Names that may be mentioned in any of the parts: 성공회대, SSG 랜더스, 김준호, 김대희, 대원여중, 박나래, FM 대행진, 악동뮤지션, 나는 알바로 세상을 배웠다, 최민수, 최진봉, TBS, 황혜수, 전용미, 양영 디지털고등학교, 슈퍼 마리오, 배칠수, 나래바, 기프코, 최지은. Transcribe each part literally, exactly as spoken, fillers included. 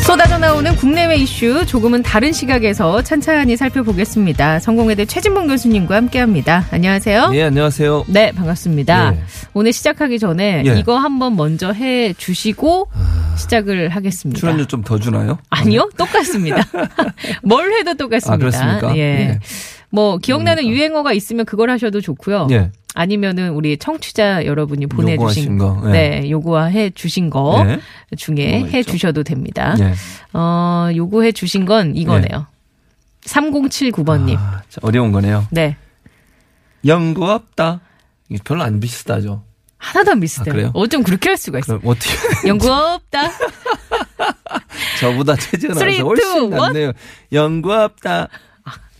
쏟아져 나오는 국내외 이슈 조금은 다른 시각에서 찬찬히 살펴보겠습니다. 성공회대 최진봉 교수님과 함께합니다. 안녕하세요. 네, 안녕하세요. 네, 반갑습니다. 네. 오늘 시작하기 전에 네. 이거 한번 먼저 해 주시고 아... 시작을 하겠습니다. 출연료 좀 더 주나요? 아니요, 똑같습니다. 뭘 해도 똑같습니다. 아, 그렇습니까? 예. 네. 뭐 기억나는 그러니까. 유행어가 있으면 그걸 하셔도 좋고요. 네. 아니면은 우리 청취자 여러분이 보내주신 거, 네, 네 요구해 주신 거 네. 중에 해 주셔도 됩니다. 네. 어, 요구해 주신 건 이거네요. 네. 삼공칠구 번님. 아, 어려운 거네요. 네. 연구 없다. 이게 별로 안 비슷하죠. 하나도 안 비슷해요. 아, 그래요? 어쩜 그렇게 할 수가 있어요? 어떻게? 연구 없다. 저보다 최지은 아나운서 훨씬 낫네요. 연구 없다.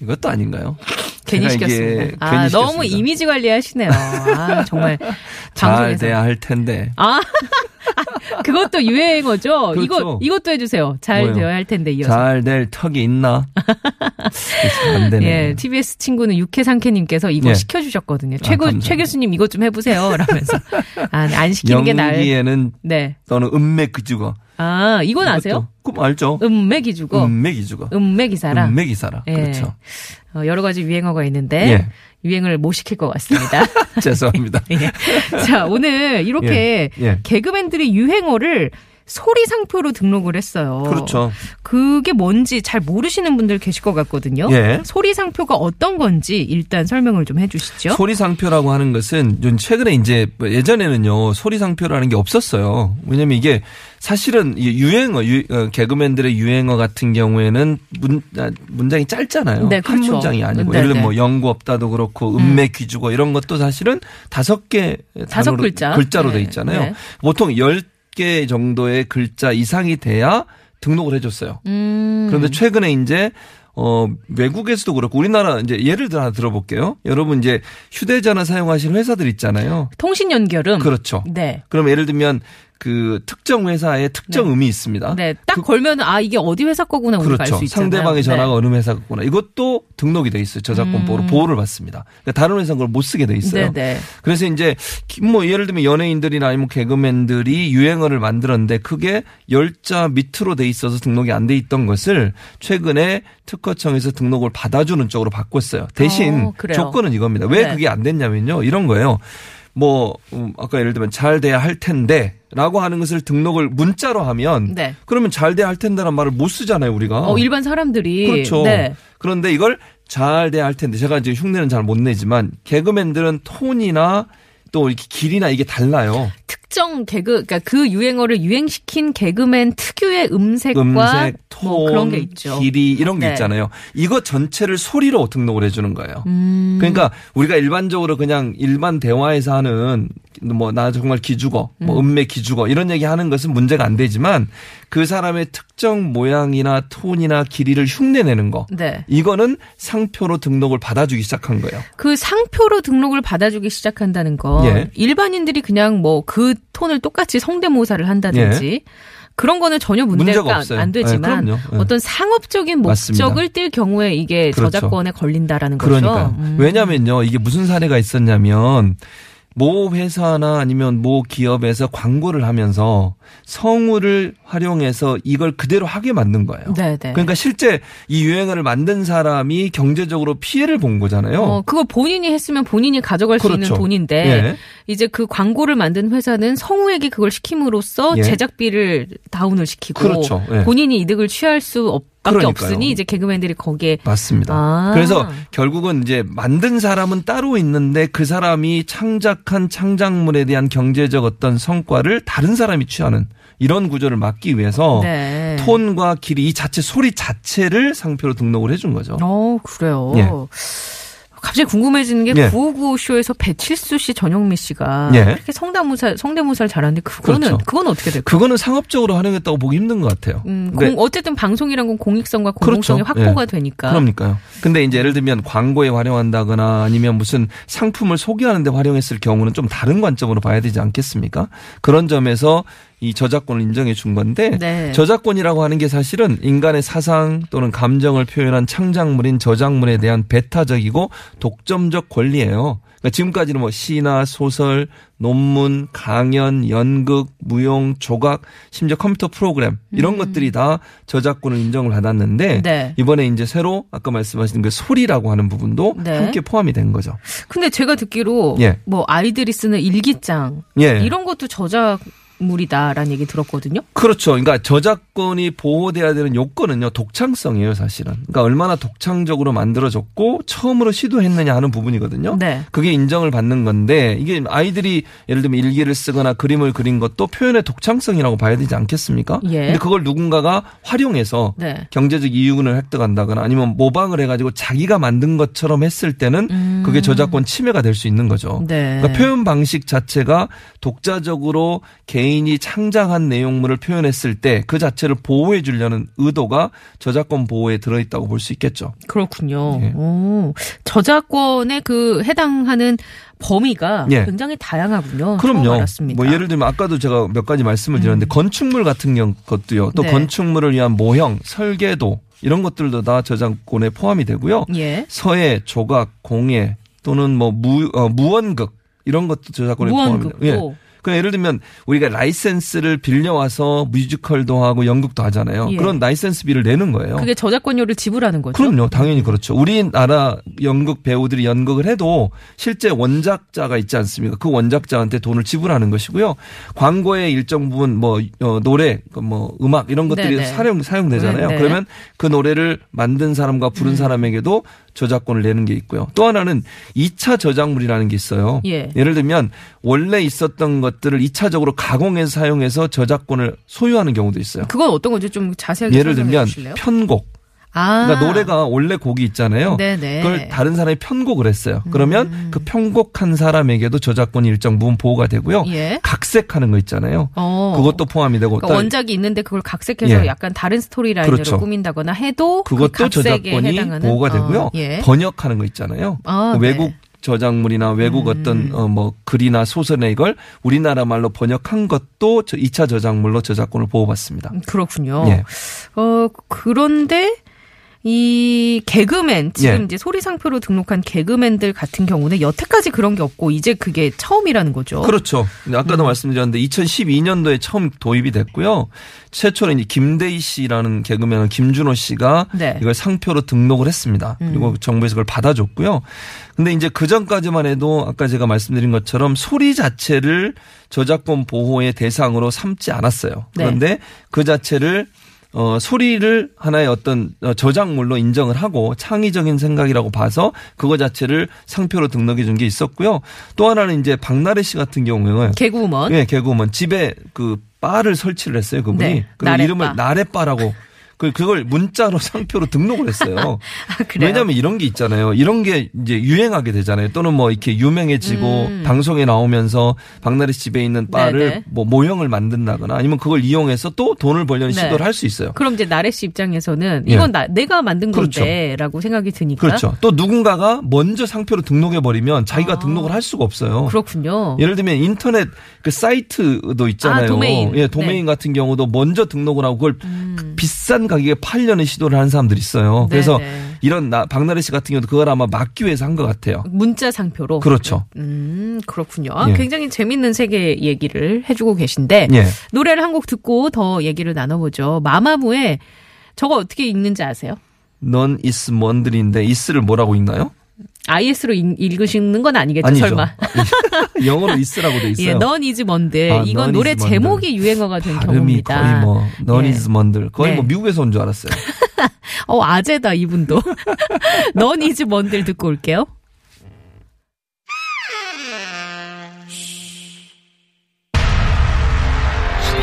이것도 아닌가요? 괜히 시켰습니다. 아, 괜히 너무 시켰습니다. 이미지 관리하시네요. 아, 정말 방송에서. 잘 돼야 할 텐데. 아, 그것도 유행어죠. 그렇죠. 이거 이것도 해주세요. 잘 돼야 할 텐데 이어서. 잘 될 턱이 있나? 안 되네. 예, 티비에스 친구는 육해상캐님께서 이거 예. 시켜주셨거든요. 최, 아, 최 교수님 이것 좀 해보세요. 라면서. 아, 안 시키는 게 나을. 연기에는 네. 너는 음매 그지고. 아, 이건 아세요? 그럼 알죠. 음매 기주고. 음매 기주고. 음매 기사라. 음매 기사라. 예. 그렇죠. 어, 여러 가지 유행어가 있는데 예. 유행을 못 시킬 것 같습니다. 죄송합니다. 예. 자, 오늘 이렇게 예. 예. 개그맨들이 유행어를 소리 상표로 등록을 했어요. 그렇죠. 그게 뭔지 잘 모르시는 분들 계실 것 같거든요. 예. 소리 상표가 어떤 건지 일단 설명을 좀 해 주시죠. 소리 상표라고 하는 것은 최근에 이제 예전에는요. 소리 상표라는 게 없었어요. 왜냐면 이게 사실은 유행어, 유, 개그맨들의 유행어 같은 경우에는 문, 문장이 짧잖아요. 네, 그렇죠. 한 문장이 아니고. 예를 들면 뭐 연구 없다도 그렇고 음매 귀주거 이런 것도 사실은 다섯 개 다섯 글자. 글자로 네. 돼 있잖아요. 네. 보통 열 개 정도의 글자 이상이 돼야 등록을 해줬어요. 음. 그런데 최근에 이제 어 외국에서도 그렇고 우리나라 이제 예를 들어 하나 들어볼게요. 여러분 이제 휴대전화 사용하시는 회사들 있잖아요. 통신 연결음. 그렇죠. 네. 그럼 예를 들면 그 특정 회사의 특정 네. 음이 있습니다. 네. 딱 그, 걸면 아 이게 어디 회사 거구나 우리가 그렇죠. 알 수 있잖아요. 상대방의 전화가 네. 어느 회사 거구나. 이것도 등록이 돼 있어요. 저작권 음. 보호로 보호를 받습니다. 그러니까 다른 회사는 그걸 못 쓰게 돼 있어요. 네네. 그래서 이제 뭐 예를 들면 연예인들이나 아니면 개그맨들이 유행어를 만들었는데 그게 열자 밑으로 돼 있어서 등록이 안 돼 있던 것을 최근에 특허청에서 등록을 받아주는 쪽으로 바꿨어요. 대신 어, 조건은 이겁니다. 왜 네. 그게 안 됐냐면요. 이런 거예요. 뭐 아까 예를 들면 잘 돼야 할 텐데 라고 하는 것을 등록을 문자로 하면 네. 그러면 잘 돼야 할 텐데라는 말을 못 쓰잖아요. 우리가. 어, 일반 사람들이. 그렇죠. 네. 그런데 이걸 잘 돼야 할 텐데 제가 이제 흉내는 잘 못 내지만 개그맨들은 톤이나 또 이렇게 길이나 이게 달라요. 특정 개그 그러니까 그 유행어를 유행시킨 개그맨 특유의 음색과 음색, 톤, 뭐 그런 게 있죠. 길이 이런 게 네. 있잖아요. 이거 전체를 소리로 등록을 해 주는 거예요. 음. 그러니까 우리가 일반적으로 그냥 일반 대화에서 하는 뭐 나 정말 기죽어, 뭐 음매 기죽어 이런 얘기 하는 것은 문제가 안 되지만 그 사람의 특정 모양이나 톤이나 길이를 흉내내는 거. 네. 이거는 상표로 등록을 받아주기 시작한 거예요. 그 상표로 등록을 받아주기 시작한다는 건 예. 일반인들이 그냥 뭐 그 톤을 똑같이 성대모사를 한다든지 예. 그런 거는 전혀 문제가 안, 안 되지만 네, 네. 어떤 상업적인 목적을 맞습니다. 띌 경우에 이게 그렇죠. 저작권에 걸린다라는 그러니까요. 거죠. 음. 왜냐면요. 이게 무슨 사례가 있었냐면 모 회사나 아니면 모 기업에서 광고를 하면서 성우를 활용해서 이걸 그대로 하게 만든 거예요. 네네. 그러니까 실제 이 유행어를 만든 사람이 경제적으로 피해를 본 거잖아요. 어, 그거 본인이 했으면 본인이 가져갈 그렇죠. 수 있는 돈인데 예. 이제 그 광고를 만든 회사는 성우에게 그걸 시킴으로써 예. 제작비를 다운을 시키고 그렇죠. 예. 본인이 이득을 취할 수 없. 밖에 없으니 이제 개그맨들이 거기에 맞습니다. 아. 그래서 결국은 이제 만든 사람은 따로 있는데 그 사람이 창작한 창작물에 대한 경제적 어떤 성과를 다른 사람이 취하는 이런 구조를 막기 위해서 네. 톤과 길이 이 자체 소리 자체를 상표로 등록을 해준 거죠. 어 그래요. 예. 갑자기 궁금해지는 게 예. 구오구오 쇼에서 배칠수 씨, 전용미 씨가 예. 그렇게 성대모사, 성대모사를 잘하는데 그거는 그렇죠. 그건 어떻게 될까요? 그거는 상업적으로 활용했다고 보기 힘든 것 같아요. 음, 공, 어쨌든 방송이란 건 공익성과 공공성이 그렇죠. 확보가 예. 되니까. 그러니까요. 근데 이제 예를 들면 광고에 활용한다거나 아니면 무슨 상품을 소개하는 데 활용했을 경우는 좀 다른 관점으로 봐야 되지 않겠습니까? 그런 점에서 이 저작권을 인정해 준 건데 네. 저작권이라고 하는 게 사실은 인간의 사상 또는 감정을 표현한 창작물인 저작물에 대한 배타적이고 독점적 권리예요. 그러니까 지금까지는 뭐 시나 소설, 논문, 강연, 연극, 무용, 조각, 심지어 컴퓨터 프로그램 이런 음. 것들이 다 저작권을 인정을 받았는데 네. 이번에 이제 새로 아까 말씀하신 그 소리라고 하는 부분도 네. 함께 포함이 된 거죠. 근데 제가 듣기로 예. 뭐 아이들이 쓰는 일기장 예. 이런 것도 저작 물이다라는 얘기 들었거든요. 그렇죠. 그러니까 저작권이 보호돼야 되는 요건은요. 독창성이에요, 사실은. 그러니까 얼마나 독창적으로 만들어졌고 처음으로 시도했느냐 하는 부분이거든요. 네. 그게 인정을 받는 건데 이게 아이들이 예를 들면 일기를 쓰거나 그림을 그린 것도 표현의 독창성이라고 봐야 되지 않겠습니까? 예. 근데 그걸 누군가가 활용해서 네. 경제적 이윤을 획득한다거나 아니면 모방을 해가지고 자기가 만든 것처럼 했을 때는 음. 그게 저작권 침해가 될 수 있는 거죠. 네. 그러니까 표현 방식 자체가 독자적으로 개인 개인이 창작한 내용물을 표현했을 때 그 자체를 보호해 주려는 의도가 저작권 보호에 들어있다고 볼 수 있겠죠. 그렇군요. 예. 오, 저작권에 그 해당하는 범위가 예. 굉장히 다양하군요. 그럼요. 알았습니다. 뭐 예를 들면 아까도 제가 몇 가지 말씀을 드렸는데 음. 건축물 같은 것도요. 또 네. 건축물을 위한 모형, 설계도 이런 것들도 다 저작권에 포함이 되고요. 예. 서예, 조각, 공예 또는 뭐 무, 어, 무언극 이런 것도 저작권에 포함이 돼요. 그 예를 들면 우리가 라이센스를 빌려와서 뮤지컬도 하고 연극도 하잖아요. 예. 그런 라이센스비를 내는 거예요. 그게 저작권료를 지불하는 거죠? 그럼요. 당연히 그렇죠. 우리나라 연극 배우들이 연극을 해도 실제 원작자가 있지 않습니까? 그 원작자한테 돈을 지불하는 것이고요. 광고의 일정 부분 뭐 노래, 뭐 음악 이런 것들이 사용, 사용되잖아요. 네네. 그러면 그 노래를 만든 사람과 부른 음. 사람에게도 저작권을 내는 게 있고요. 또 하나는 이 차 저작물이라는 게 있어요. 예. 예를 들면 원래 있었던 것들을 이 차적으로 가공해서 사용해서 저작권을 소유하는 경우도 있어요. 그건 어떤 건지 좀 자세하게 예를 들면 해주실래요? 편곡. 아. 그러니까 노래가 원래 곡이 있잖아요. 네네. 그걸 다른 사람이 편곡을 했어요. 그러면 음. 그 편곡한 사람에게도 저작권이 일정 부분 보호가 되고요. 예. 각색하는 거 있잖아요. 어. 그것도 포함이 되고. 그러니까 원작이 있는데 그걸 각색해서 예. 약간 다른 스토리라인으로 그렇죠. 꾸민다거나 해도 그것도 그 저작권이 해당하는? 보호가 되고요. 어. 예. 번역하는 거 있잖아요. 아, 그 외국. 네. 저작물이나 외국 어떤 어 뭐 글이나 소설에 이걸 우리나라 말로 번역한 것도 이 차 저작물로 저작권을 보호받습니다. 그렇군요. 예. 어 그런데 이 개그맨 지금 예. 이제 소리 상표로 등록한 개그맨들 같은 경우는 여태까지 그런 게 없고 이제 그게 처음이라는 거죠. 그렇죠. 아까도 음. 말씀드렸는데 이천십이 년도에 처음 도입이 됐고요. 최초로 이제 김대희 씨라는 개그맨 김준호 씨가 네. 이걸 상표로 등록을 했습니다. 그리고 음. 정부에서 그걸 받아줬고요. 근데 이제 그 전까지만 해도 아까 제가 말씀드린 것처럼 소리 자체를 저작권 보호의 대상으로 삼지 않았어요. 그런데 네. 그 자체를 어, 소리를 하나의 어떤 저작물로 인정을 하고 창의적인 생각이라고 봐서 그거 자체를 상표로 등록해 준 게 있었고요. 또 하나는 이제 박나래 씨 같은 경우에는 개그우먼. 네, 개그우먼. 집에 그 바를 설치를 했어요, 그분이. 네, 나래바. 이름을 나래바라고. 그걸 문자로 상표로 등록을 했어요. 아, 왜냐하면 이런 게 있잖아요. 이런 게 이제 유행하게 되잖아요. 또는 뭐 이렇게 유명해지고 음. 방송에 나오면서 박나래 집에 있는 바를 뭐 모형을 만든다거나 아니면 그걸 이용해서 또 돈을 벌려는 네. 시도를 할 수 있어요. 그럼 이제 나래 씨 입장에서는 이건 예. 나, 내가 만든 그렇죠. 건데라고 생각이 드니까. 그렇죠. 또 누군가가 먼저 상표로 등록해버리면 자기가 아. 등록을 할 수가 없어요. 그렇군요. 예를 들면 인터넷 그 사이트도 있잖아요. 아, 도메인. 예, 도메인 네. 같은 경우도 먼저 등록을 하고 그걸 음. 비싼 가격에 팔려는 시도를 하는 사람들이 있어요. 그래서 네네. 이런 나, 박나래 씨 같은 경우도 그걸 아마 막기 위해서 한 것 같아요. 문자 상표로. 그렇죠. 음, 그렇군요. 아, 예. 굉장히 재밌는 세계 얘기를 해주고 계신데 예. 노래를 한 곡 듣고 더 얘기를 나눠보죠. 마마무의 저거 어떻게 읽는지 아세요? 넌 이스 먼들인데 이스를 뭐라고 읽나요? 아이에스로 읽으시는 건 아니겠죠, 아니죠. 설마. 영어로 있으라고 돼 있어요. 예, 넌 이즈 먼들. 아, 이건 노래 제목이 유행어가 된 경우입니다. 거의 뭐 넌 이즈 먼들. 거의 네. 뭐 미국에서 온 줄 알았어요. 어, 아재다 이분도. 넌 이즈 먼들 듣고 올게요.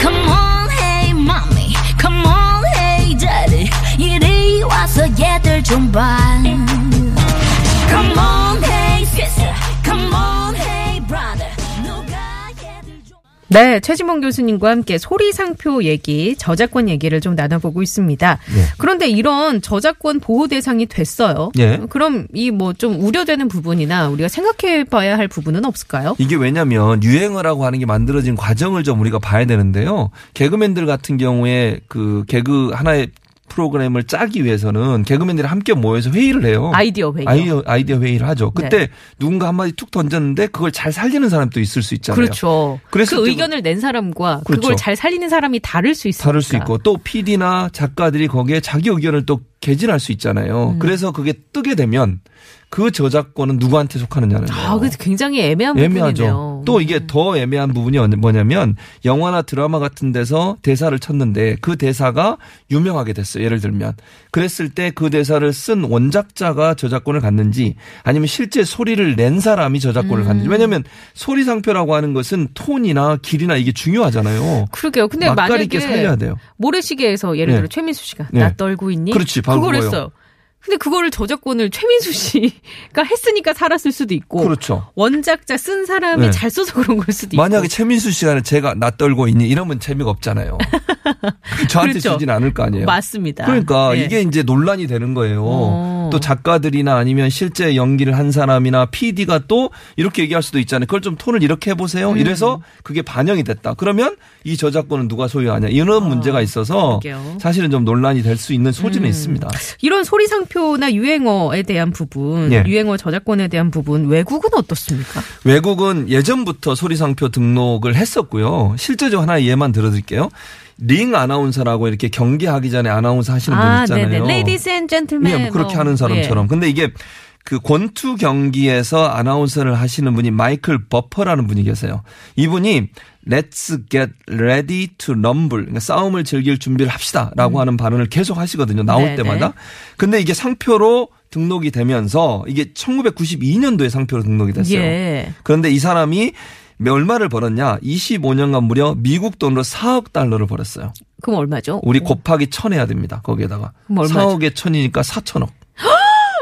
Come on, hey mommy. Come on, hey daddy. 이리 와서 얘들 좀 봐. Come on. 네, 최진봉 교수님과 함께 소리상표 얘기, 저작권 얘기를 좀 나눠보고 있습니다. 예. 그런데 이런 저작권 보호 대상이 됐어요. 예. 그럼 이 뭐 좀 우려되는 부분이나 우리가 생각해봐야 할 부분은 없을까요? 이게 왜냐면 유행어라고 하는 게 만들어진 과정을 좀 우리가 봐야 되는데요. 개그맨들 같은 경우에 그 개그 하나의 프로그램을 짜기 위해서는 개그맨들이 함께 모여서 회의를 해요. 아이디어 회의. 아이디어, 아이디어 회의를 하죠. 그때 네. 누군가 한마디 툭 던졌는데 그걸 잘 살리는 사람도 있을 수 있잖아요. 그렇죠. 그래서 그 의견을 낸 사람과 그렇죠. 그걸 잘 살리는 사람이 다를 수 있습니다. 다를 수 있고 또 피디나 작가들이 거기에 자기 의견을 또 개진할 수 있잖아요. 음. 그래서 그게 뜨게 되면 그 저작권은 누구한테 속하느냐는 거예요. 아, 그래서 굉장히 애매한 애매하죠. 부분이네요. 또 이게 음. 더 애매한 부분이 뭐냐면 영화나 드라마 같은 데서 대사를 쳤는데 그 대사가 유명하게 됐어요. 예를 들면. 그랬을 때 그 대사를 쓴 원작자가 저작권을 갖는지 아니면 실제 소리를 낸 사람이 저작권을 음. 갖는지. 왜냐하면 소리상표라고 하는 것은 톤이나 길이나 이게 중요하잖아요. 그러게요. 근데 맛깔 있게 살려야 돼요. 모래시계에서 예를 들어 네. 최민수 씨가 네. 나 떨고 있니? 그렇지. 바로 그걸 그거예요. 했어요. 근데 그거를 저작권을 최민수 씨가 했으니까 살았을 수도 있고 그렇죠. 원작자 쓴 사람이 네. 잘 써서 그런 걸 수도 있고 만약에 최민수 씨가 제가 나 떨고 있니 이러면 재미가 없잖아요. 저한테 그렇죠. 주진 않을 거 아니에요. 맞습니다. 그러니까 네. 이게 이제 논란이 되는 거예요. 오. 또 작가들이나 아니면 실제 연기를 한 사람이나 피디가 또 이렇게 얘기할 수도 있잖아요. 그걸 좀 톤을 이렇게 해보세요. 음. 이래서 그게 반영이 됐다. 그러면 이 저작권은 누가 소유하냐 이런 아, 문제가 있어서 그럴게요. 사실은 좀 논란이 될 수 있는 소지는 음. 있습니다. 이런 소리상표 나 유행어에 대한 부분, 예. 유행어 저작권에 대한 부분 외국은 어떻습니까? 외국은 예전부터 소리상표 등록을 했었고요. 실제적으로 하나의 예만 들어드릴게요. 링 아나운서라고 이렇게 경기하기 전에 아나운서 하시는 아, 분 있잖아요. 네네. Ladies and gentlemen. 예, 그렇게 뭐. 하는 사람처럼. 예. 근데 이게 그 권투 경기에서 아나운서를 하시는 분이 마이클 버퍼라는 분이 계세요. 이분이 Let's get ready to rumble. 그러니까 싸움을 즐길 준비를 합시다. 라고 음. 하는 발언을 계속 하시거든요. 나올 네네. 때마다. 근데 이게 상표로 등록이 되면서 이게 천구백구십이 년도에 상표로 등록이 됐어요. 예. 그런데 이 사람이 얼마를 벌었냐. 이십오 년간 무려 미국 돈으로 사억 달러를 벌었어요. 그럼 얼마죠? 우리 곱하기 천 해야 됩니다. 거기에다가. 사억에 천이니까 사천억.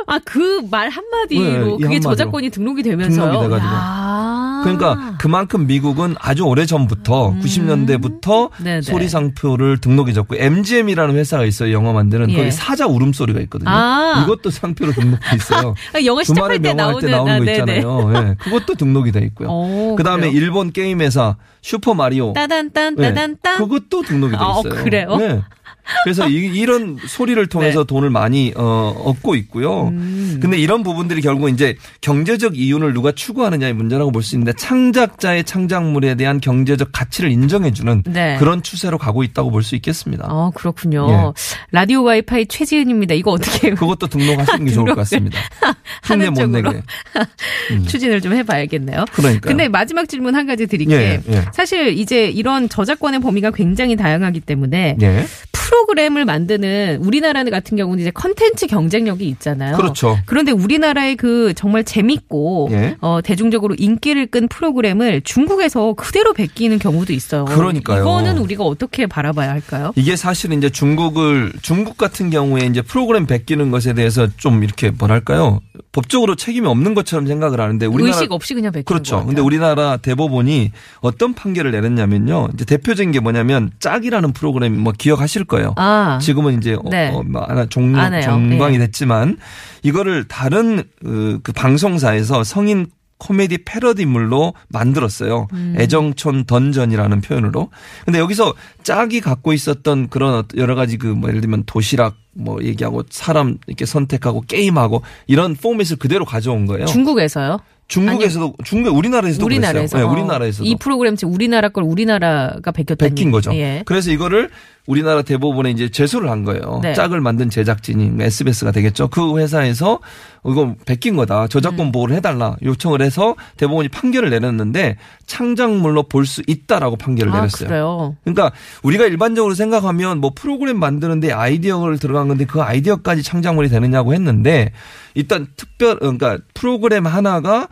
아, 그 말 한마디로 네, 그게 한마디로 저작권이 등록이 되면서요. 등록이 돼가지고. 아~ 그러니까 그만큼 미국은 아주 오래전부터 음~ 구십 년대부터 네네. 소리상표를 등록해줬고 엠지엠이라는 회사가 있어요. 영화 만드는. 예. 거기 사자 울음소리가 있거든요. 아~ 이것도 상표로 등록돼 있어요. 영화 시작할 때 나오는. 때 나오는 아, 거 있잖아요. 네, 그것도 등록이 돼 있고요. 오, 그다음에 그래요? 일본 게임 회사 슈퍼 마리오. 따단딴 따단딴. 네, 그것도 등록이 돼 있어요. 아, 그래요? 네. 그래서 이, 이런 소리를 통해서 네. 돈을 많이 어, 얻고 있고요. 음. 근데 이런 부분들이 결국 이제 경제적 이윤을 누가 추구하느냐의 문제라고 볼 수 있는데 창작자의 창작물에 대한 경제적 가치를 인정해주는 네. 그런 추세로 가고 있다고 볼 수 있겠습니다. 아, 그렇군요. 예. 라디오 와이파이 최지은입니다. 이거 어떻게 해요? 그것도 등록하시는 게 좋을 것 같습니다. 흉내 못 내게. 음. 추진을 좀 해봐야겠네요. 그러니까. 근데 마지막 질문 한 가지 드릴게요. 예, 예. 사실 이제 이런 저작권의 범위가 굉장히 다양하기 때문에 예. 프로그램을 만드는 우리나라 같은 경우는 이제 컨텐츠 경쟁력이 있잖아요. 그렇죠. 그런데 우리나라의 그 정말 재밌고 예. 어, 대중적으로 인기를 끈 프로그램을 중국에서 그대로 베끼는 경우도 있어요. 그러니까요. 이거는 우리가 어떻게 바라봐야 할까요? 이게 사실 이제 중국을 중국 같은 경우에 이제 프로그램 베끼는 것에 대해서 좀 이렇게 뭐랄까요? 법적으로 책임이 없는 것처럼 생각을 하는데 우리나라 의식 없이 그냥 베끼는 그렇죠. 근데 우리나라 대법원이 어떤 판결을 내렸냐면요. 이제 대표적인 게 뭐냐면 짝이라는 프로그램 뭐 기억하실 거예요. 아, 지금은 이제 네. 어, 어, 종, 종방이 됐지만 이거를 다른 그, 그 방송사에서 성인 코미디 패러디물로 만들었어요. 음. 애정촌 던전이라는 표현으로. 근데 여기서 짝이 갖고 있었던 그런 여러 가지 그 뭐 예를 들면 도시락 뭐 얘기하고 사람 이렇게 선택하고 게임하고 이런 포맷을 그대로 가져온 거예요. 중국에서요? 중국에서도 아니요. 중국 우리나라에서도 우리나라에서. 그랬어요. 네, 우리나라에서도. 이 프로그램 지금 우리나라 걸 우리나라가 베꼈다니. 베낀 거죠. 예. 그래서 이거를 우리나라 대법원에 이제 제소를 한 거예요. 네. 짝을 만든 제작진이 에스비에스가 되겠죠. 그 회사에서 이거 베낀 거다. 저작권 음. 보호를 해달라 요청을 해서 대법원이 판결을 내렸는데 창작물로 볼 수 있다라고 판결을 아, 내렸어요. 그래요? 그러니까 우리가 일반적으로 생각하면 뭐 프로그램 만드는데 아이디어를 들어간 건데 그 아이디어까지 창작물이 되느냐고 했는데 일단 특별 그러니까 프로그램 하나가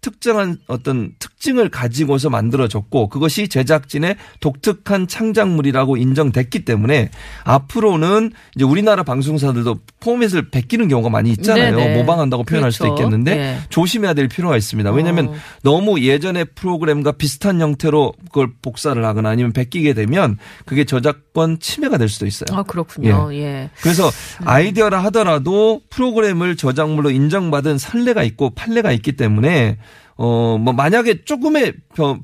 특 특정한 어떤 특징을 가지고서 만들어졌고 그것이 제작진의 독특한 창작물이라고 인정됐기 때문에 앞으로는 이제 우리나라 방송사들도 포맷을 베끼는 경우가 많이 있잖아요. 네네. 모방한다고 표현할 그렇죠. 수도 있겠는데 네. 조심해야 될 필요가 있습니다. 왜냐하면 어. 너무 예전의 프로그램과 비슷한 형태로 그걸 복사를 하거나 아니면 베끼게 되면 그게 저작권 침해가 될 수도 있어요. 아 그렇군요. 예. 예. 그래서 아이디어라 하더라도 프로그램을 저작물로 인정받은 선례가 있고 판례가 있기 때문에 어, 뭐, 만약에 조금의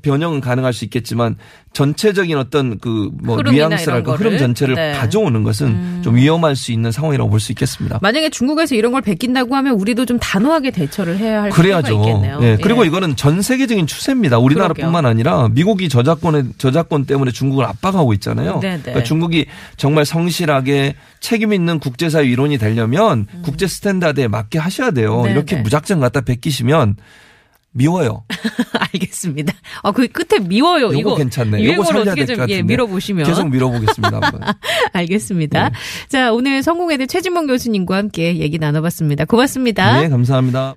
변형은 가능할 수 있겠지만 전체적인 어떤 그 뭐 뉘앙스랄까 흐름 전체를 네. 가져오는 것은 음. 좀 위험할 수 있는 상황이라고 볼 수 있겠습니다. 만약에 중국에서 이런 걸 베낀다고 하면 우리도 좀 단호하게 대처를 해야 할 그래야죠. 필요가 있겠네요. 네. 예. 그리고 이거는 전 세계적인 추세입니다. 우리나라뿐만 그러게요. 아니라 미국이 저작권에, 저작권 때문에 중국을 압박하고 있잖아요. 그러니까 중국이 정말 성실하게 책임 있는 국제사회 이론이 되려면 음. 국제 스탠다드에 맞게 하셔야 돼요. 네네. 이렇게 무작정 갖다 베끼시면 미워요. 알겠습니다. 아, 그 끝에 미워요. 이거, 이거 괜찮네. 이거 어떻게 좀 예, 밀어보시면 계속 밀어보겠습니다. 한번. 알겠습니다. 네. 자, 오늘 성공회대 최진봉 교수님과 함께 얘기 나눠봤습니다. 고맙습니다. 네, 감사합니다.